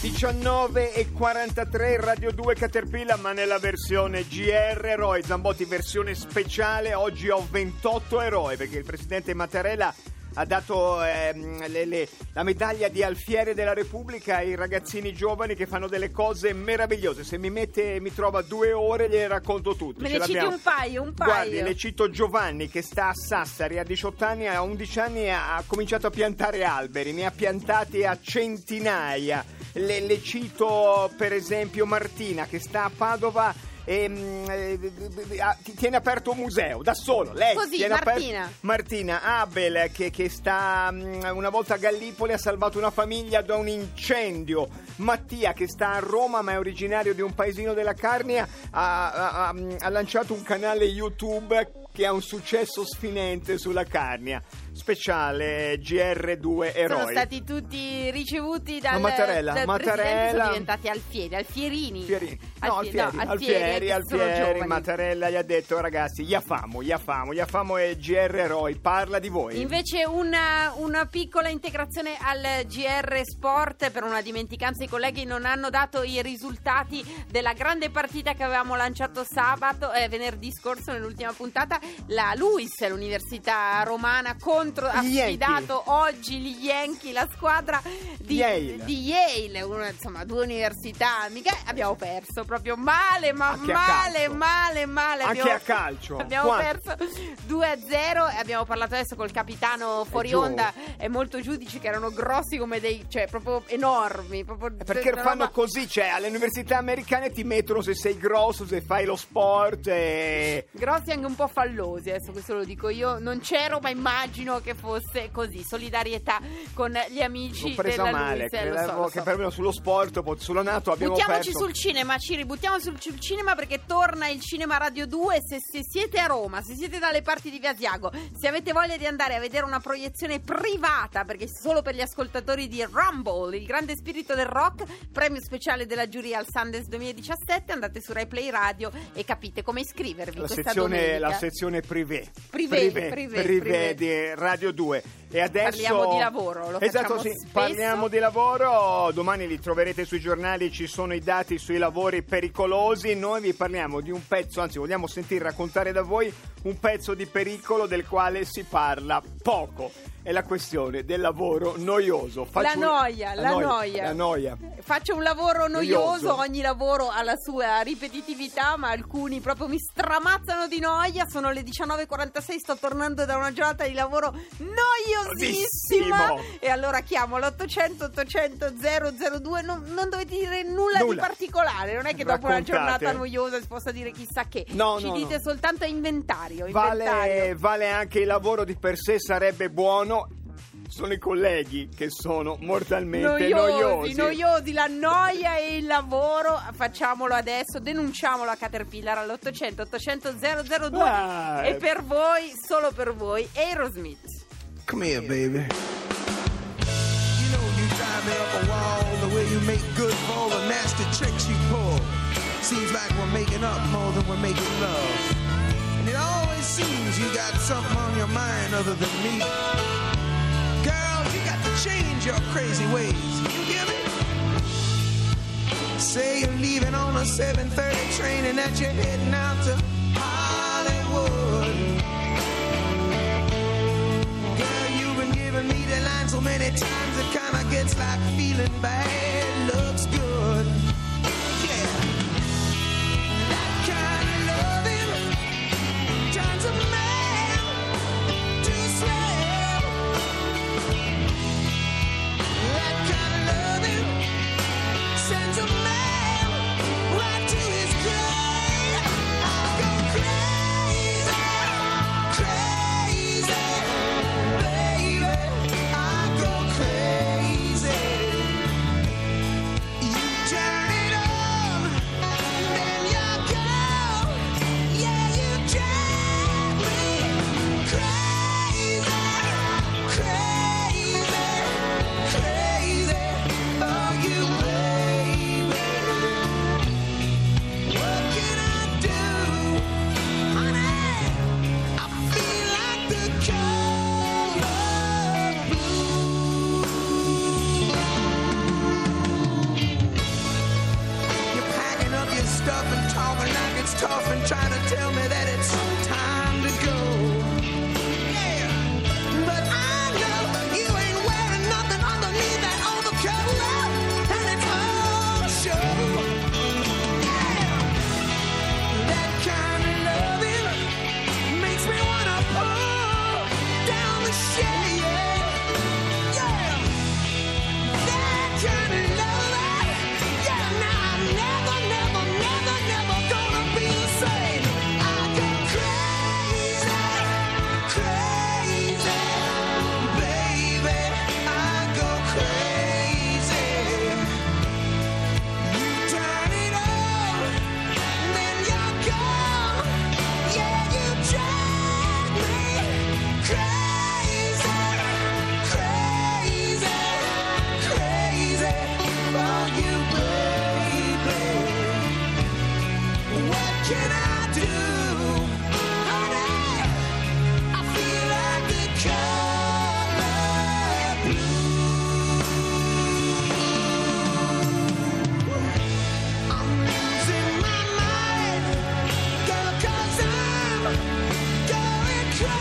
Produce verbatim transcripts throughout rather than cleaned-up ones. diciannove e quarantatré, Radio due Caterpillar, ma nella versione G R Eroi. Zambotti, versione speciale. Oggi ho ventotto eroi perché il presidente Mattarella ha dato ehm, le, le, la medaglia di alfiere della Repubblica ai ragazzini giovani che fanno delle cose meravigliose. Se mi mette mi trova due ore le racconto tutte. Me ne citi un paio, un paio. Guardi, le cito Giovanni che sta a Sassari, ha diciotto anni, a undici anni ha, ha cominciato a piantare alberi, ne ha piantati a centinaia. Le, le cito per esempio Martina che sta a Padova e tiene aperto un museo da solo lei. Così, tiene Martina aperto... Martina Abel che, che sta una volta a Gallipoli, ha salvato una famiglia da un incendio. Mattia che sta a Roma ma è originario di un paesino della Carnia, ha, ha, ha, ha lanciato un canale YouTube che ha un successo sfinente sulla Carnia. Speciale G R due Eroi. Sono stati tutti ricevuti dal, no, Mattarella, dal Mattarella. Sono diventati alfieri, alfierini. Alfieri. No, alfieri, no, alfieri, alfieri, alfieri. Mattarella gli ha detto: ragazzi, gli affamo, gli affamo, gli affamo e G R Eroi parla di voi. Invece una, una piccola integrazione al G R Sport per una dimenticanza. I colleghi non hanno dato i risultati della grande partita che avevamo lanciato sabato eh, venerdì scorso nell'ultima puntata. La LUISS, l'università romana, con ha sfidato oggi gli Yankee, la squadra di Yale, di Yale una, insomma due università amiche. Abbiamo perso proprio male, ma anche male, male, male. Anche abbiamo, a calcio. Abbiamo Quanto? perso due a zero e abbiamo parlato adesso col capitano fuori onda e molto giudici che erano grossi come dei, cioè proprio enormi. Proprio perché fanno roba... così, cioè alle università americane ti mettono se sei grosso, se fai lo sport. E... grossi anche un po' fallosi, adesso questo lo dico io, non c'ero ma immagino che fosse così. Solidarietà con gli amici della male, Luis, eh, lo so, lo so. Che per me sullo sport, sulla Nato abbiamo buttiamoci perso. Sul cinema, ci ributtiamo sul, sul cinema perché torna il cinema Radio due. Se, se siete a Roma, se siete dalle parti di Viasiago, se avete voglia di andare a vedere una proiezione privata perché solo per gli ascoltatori di Rumble, il grande spirito del rock, premio speciale della giuria al Sundance duemiladiciassette, andate su Rai Play Radio e capite come iscrivervi. La sezione domenica. La sezione privé privé privé, privé, privé, privé. Di Radio due. E adesso parliamo di lavoro, lo esatto, sì, spesso. Parliamo di lavoro, domani li troverete sui giornali, ci sono i dati sui lavori pericolosi. Noi vi parliamo di un pezzo, anzi vogliamo sentire raccontare da voi un pezzo di pericolo del quale si parla poco. È la questione del lavoro noioso. Faccio la noia, un... la, la noia, noia. La noia. Faccio un lavoro noioso, noioso, ogni lavoro ha la sua ripetitività, ma alcuni proprio mi stramazzano di noia. Sono le diciannove e quarantasei, sto tornando da una giornata di lavoro noiosissima. Nodissimo. E allora chiamo l'ottocento ottocento zero zero due, non, non dovete dire nulla, nulla di particolare, non è che dopo Raccontate. una giornata noiosa si possa dire chissà che. No, Ci no, dite no. soltanto inventario, inventario. Vale, vale anche il lavoro di per sé, sarebbe buono. Sono i colleghi che sono mortalmente noiosi, noiosi. Noiosi, la noia e il lavoro. Facciamolo adesso, denunciamolo a Caterpillar all'ottocento ottocento zero zero due. Ah. E per voi, solo per voi, Aerosmith. Come here, baby. You know you drive me up a wall, the way you make good for all the nasty tricks you pull. Seems like we're making up more than we're making love. And it always seems you got something on your mind other than me. Change your crazy ways, you hear me? Say you're leaving on a seven thirty train and that you're heading out to Hollywood. Girl, you've been giving me the line so many times it kinda gets like feeling bad looks good. Yeah, that kind of loving turns a man to slave. You off and try to tell me that it's time to go. Yeah, but I know you ain't wearing nothing underneath that overcoat, love, and it's all show. Yeah, that kind of loving makes me wanna pull down the shade. Yeah, that kind of loving, yeah, now I'm never, never, never, never gonna be the same. I go crazy, crazy, baby, I go crazy. You turn it on, then you're gone. Yeah, you drive me crazy, crazy, crazy for you, baby. What can I do? Honey, I feel like the color blue. I'm losing my mind, girl, 'cause I'm going crazy.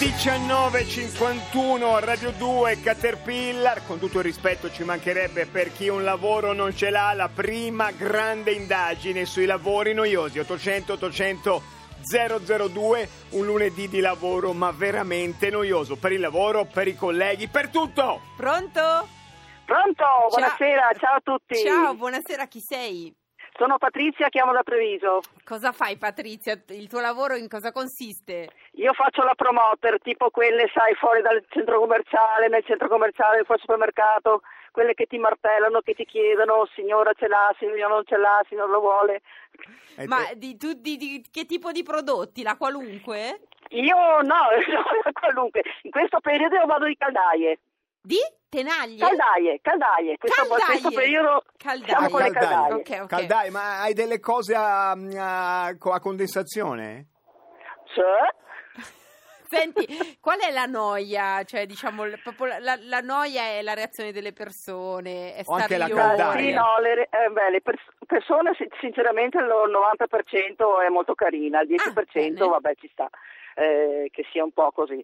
diciannove e cinquantuno Radio due Caterpillar, con tutto il rispetto ci mancherebbe per chi un lavoro non ce l'ha, la prima grande indagine sui lavori noiosi, ottocento ottocento zero zero due, un lunedì di lavoro ma veramente noioso, per il lavoro, per i colleghi, per tutto. Pronto? Pronto, buonasera, ciao, ciao a tutti. Ciao, buonasera, chi sei? Sono Patrizia, chiamo da Treviso. Cosa fai, Patrizia? Il tuo lavoro in cosa consiste? Io faccio la promoter, tipo quelle, sai, fuori dal centro commerciale, nel centro commerciale, fuori al supermercato, quelle che ti martellano, che ti chiedono, signora ce l'ha, signora non ce l'ha, signora lo vuole. Ma di, tu, di, di che tipo di prodotti? La qualunque? Io no, no, la qualunque. In questo periodo vado di caldaie. Di? Tenaglie? Caldaie, caldaie. Questo, caldaie. Questo periodo caldaie. Siamo con caldaie. Le caldaie. Okay, okay. Caldaie, ma hai delle cose a, a, a condensazione? Sì. Senti, qual è la noia? Cioè, diciamo, proprio la, la, la noia è la reazione delle persone. È o anche la caldaia. Sì, no, le, eh, beh, le pers- persone sinceramente il novanta per cento è molto carina, il dieci per cento ah, vabbè ci sta, eh, che sia un po' così.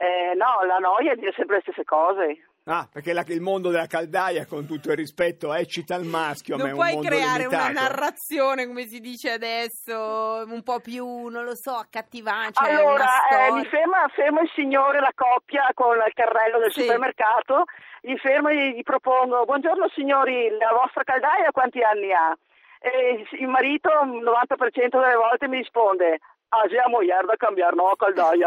Eh, no, la noia è dire sempre le stesse cose. Ah, perché la, il mondo della caldaia, con tutto il rispetto, eccita il maschio. Non ma puoi è un mondo creare limitato. Una narrazione, come si dice adesso, un po' più, non lo so, accattivante. Allora, eh, mi ferma, ferma il signore, la coppia con il carrello del sì. supermercato, gli fermo e gli propongo: buongiorno signori, la vostra caldaia quanti anni ha? E il marito, il novanta per cento delle volte mi risponde: ah, siamo ieri da cambiare, no, caldaia.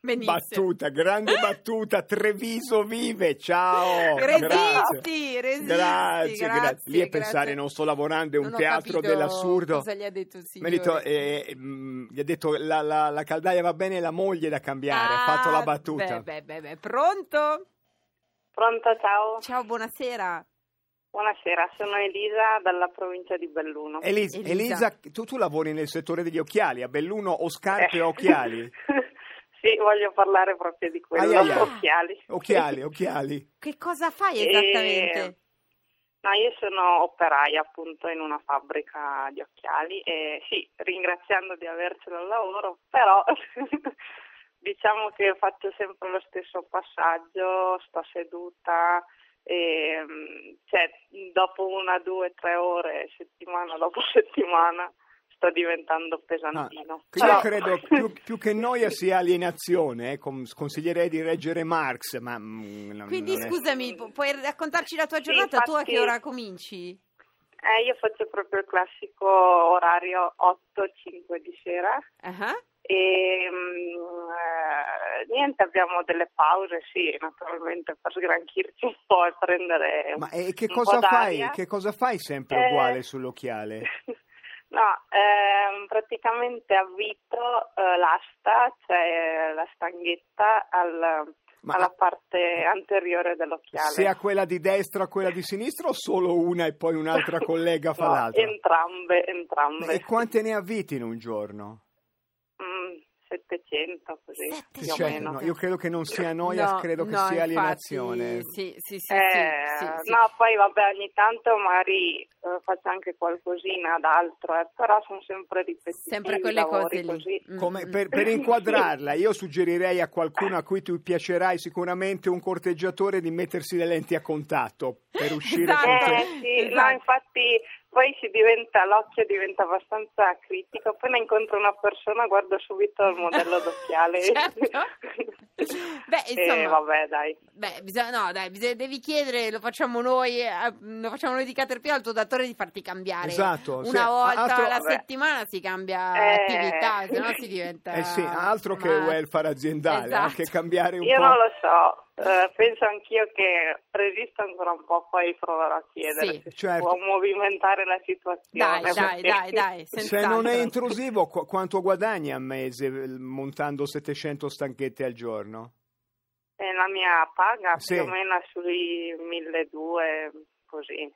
Benissimo. Battuta, grande battuta, Treviso vive, ciao. Resisti, resisti. Grazie, grazie. Lì è pensare, non sto lavorando, è un teatro dell'assurdo. Cosa gli ha detto il signore? Detto, eh, mh, gli ha detto la, la, la caldaia va bene, la moglie da cambiare, ah, ha fatto la battuta. Beh, beh, beh, beh. Pronto? Pronto, ciao. Ciao, buonasera. Buonasera, sono Elisa dalla provincia di Belluno. Elisa, Elisa tu, tu lavori nel settore degli occhiali, a Belluno o scarpe eh. o occhiali? Sì, voglio parlare proprio di quello, ah, yeah, yeah. occhiali. Occhiali, occhiali. Che cosa fai esattamente? E... No, io sono operaia appunto in una fabbrica di occhiali e sì, ringraziando di avercelo al lavoro, però diciamo che faccio sempre lo stesso passaggio, sto seduta e cioè, dopo una, due, tre ore, settimana dopo settimana, sto diventando pesantino. Ah, quindi però... credo più, più che noia sia alienazione, eh, consiglierei di leggere Marx. Ma non, quindi non è... scusami, puoi raccontarci la tua giornata? Sì, infatti, tu a che ora cominci? Eh, io faccio proprio il classico orario otto cinque di sera. Uh-huh. E mh, niente, abbiamo delle pause, sì, naturalmente, per sgranchirci un po' e prendere ma, un, e che un cosa po' fai? D'aria. Che cosa fai sempre eh... uguale sull'occhiale? No, ehm, praticamente avvito eh, l'asta, cioè la stanghetta al, ma, alla parte anteriore dell'occhiale. Sia quella di destra o quella di sinistra o solo una e poi un'altra collega fa no, l'altra? Entrambe, entrambe. E quante ne avviti in un giorno? Mm, settecento così, più o meno. No, io credo che non sia noia, no, credo no, che sia infatti, alienazione. Sì, sì, sì, eh, sì, sì, no, sì. Poi vabbè, ogni tanto magari eh, faccio anche qualcosina d'altro, eh, però sono sempre ripetitivi. Sempre quelle cose lì. Mm. Come, per, per inquadrarla, io suggerirei a qualcuno a cui tu piacerai sicuramente, un corteggiatore, di mettersi le lenti a contatto per uscire. Esatto. Con te. Eh, sì, esatto. No, infatti... Poi si diventa, l'occhio diventa abbastanza critico, poi ne incontro una persona, guardo subito il modello d'occhiale. Certo. Beh, insomma, e vabbè, dai. Beh, bisogna, no, dai, bisogna, devi chiedere, lo facciamo noi, lo facciamo noi di Caterpillar al tuo datore di farti cambiare. Esatto. Una sì, volta altro, alla vabbè. settimana si cambia eh... attività, se no si diventa... Eh sì, altro ma... che welfare aziendale, esatto. Anche cambiare un Io po'. Io non lo so. Uh, penso anch'io che resista ancora un po', poi proverò a chiedere sì, se certo. si può movimentare la situazione. Dai, dai, dai, dai. Se non è intrusivo, qu- quanto guadagni a mese montando settecento stanchette al giorno? E la mia paga sì. più o meno sui milleduecento, così.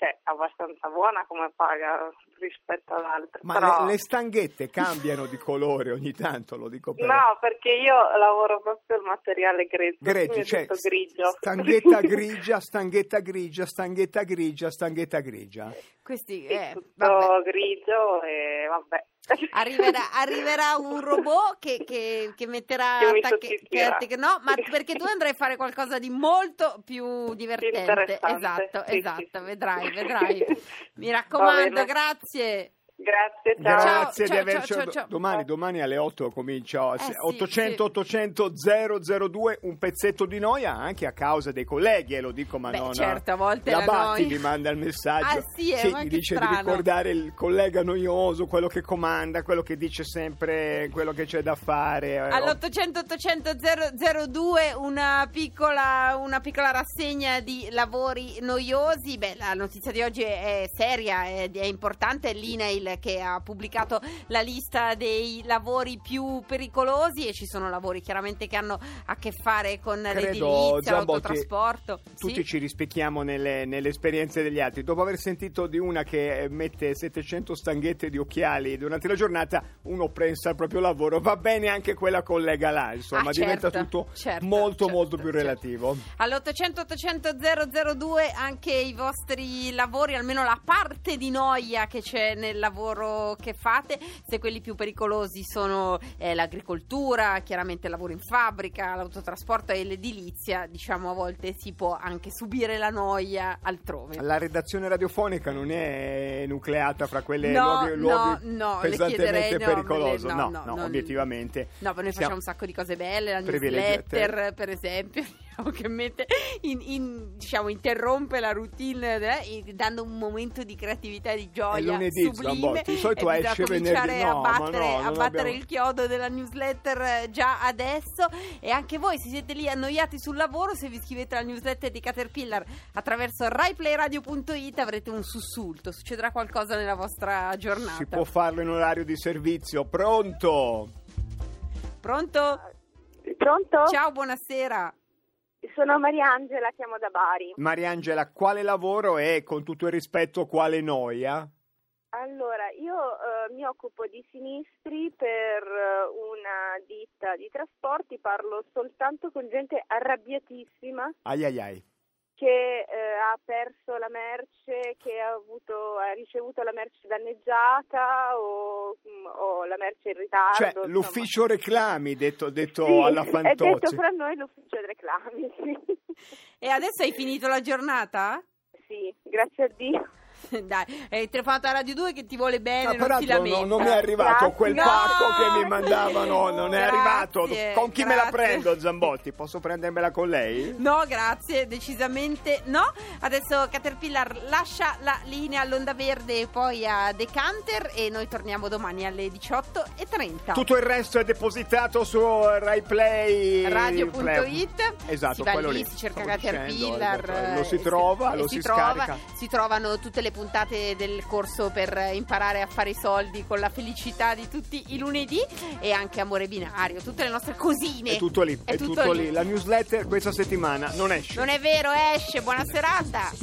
Cioè, abbastanza buona come paga rispetto ad altre. Ma però... le, le stanghette cambiano di colore ogni tanto, lo dico per... No, perché io lavoro proprio il materiale grezzo, grezzo cioè, grigio. Stanghetta grigia, stanghetta grigia, stanghetta grigia, stanghetta grigia. Questi è eh, tutto grigio e vabbè. Arriverà, arriverà un robot che, che, che metterà che attacche, che, no, ma perché tu andrai a fare qualcosa di molto più divertente. Esatto, sì, esatto, sì. vedrai, vedrai. Mi raccomando, grazie. Grazie, ciao. Grazie ciao, di averci. Ciao, ciao, ciao. Domani, domani alle otto comincia eh, ottocento ottocento zero zero due un pezzetto di noia anche a causa dei colleghi, e eh, lo dico ma Beh, non certo, a volte la, la Batti noia. Mi manda il messaggio. Ah, sì, sì, mi dice strano. Di ricordare il collega noioso, quello che comanda, quello che dice sempre quello che c'è da fare. all'ottocento ottocento zero zero due una piccola una piccola rassegna di lavori noiosi. Beh, la notizia di oggi è seria, è, è importante, l'I N A I L che ha pubblicato la lista dei lavori più pericolosi, e ci sono lavori chiaramente che hanno a che fare con Credo, l'edilizia, Zambotti, l'autotrasporto. Tutti sì? ci rispecchiamo nelle, nelle esperienze degli altri. Dopo aver sentito di una che mette settecento stanghette di occhiali durante la giornata, uno pensa al proprio lavoro, va bene anche quella collega là, insomma ah, certo, diventa tutto certo, molto certo, molto più certo. relativo. All'ottocento ottocento zero zero due anche i vostri lavori, almeno la parte di noia che c'è nel lavoro che fate, se quelli più pericolosi sono eh, l'agricoltura, chiaramente il lavoro in fabbrica, l'autotrasporto e l'edilizia, diciamo a volte si può anche subire la noia altrove. La redazione radiofonica non è nucleata fra quelle no, luoghi, luoghi no, no, pesantemente chiederei, pericoloso, no, no, no, no, no obiettivamente. No, noi facciamo un sacco di cose belle, la newsletter per esempio, che mette in, in, diciamo interrompe la routine eh, dando un momento di creatività e di gioia. È lunedì, sublime, di solito esce venerdì. No, a battere, no, a battere abbiamo... il chiodo della newsletter già adesso. E anche voi, se siete lì annoiati sul lavoro, se vi iscrivete alla newsletter di Caterpillar attraverso rai play radio punto it avrete un sussulto, succederà qualcosa nella vostra giornata. Si può farlo in orario di servizio. Pronto? Pronto? Pronto? Ciao, buonasera. Sono Mariangela, chiamo da Bari. Mariangela, quale lavoro e, con tutto il rispetto, quale noia? Allora, io eh, mi occupo di sinistri per una ditta di trasporti, parlo soltanto con gente arrabbiatissima. Ai ai ai. che eh, ha perso la merce, che ha avuto ha ricevuto la merce danneggiata o, o la merce in ritardo. Cioè insomma. L'ufficio reclami, detto, detto sì, alla Fantozzi. È detto fra noi l'ufficio reclami. Sì. E adesso hai finito la giornata? Sì, grazie a Dio. Dai, hai telefonato a Radio due che ti vuole bene, no, non ti lamenta. Non, non mi è arrivato grazie. Quel no! pacco che mi mandavano, non grazie, è arrivato. Con chi grazie. Me la prendo, Zambotti? Posso prendermela con lei? No, grazie, decisamente no. Adesso Caterpillar lascia la linea all'Onda Verde e poi a Decanter e noi torniamo domani alle diciotto e trenta. Tutto il resto è depositato su Rai Play radio punto it. Esatto, si va quello lì, lì. Si cerca Stavo Caterpillar dicendo, lo si trova, si, lo si, si scarica. Trova, si trovano tutte le puntate del corso per imparare a fare i soldi con la felicità di tutti i lunedì e anche Amore Binario, tutte le nostre cosine. È tutto lì, è, è tutto, tutto lì. lì. La newsletter questa settimana non esce. Non è vero, esce. Buona serata.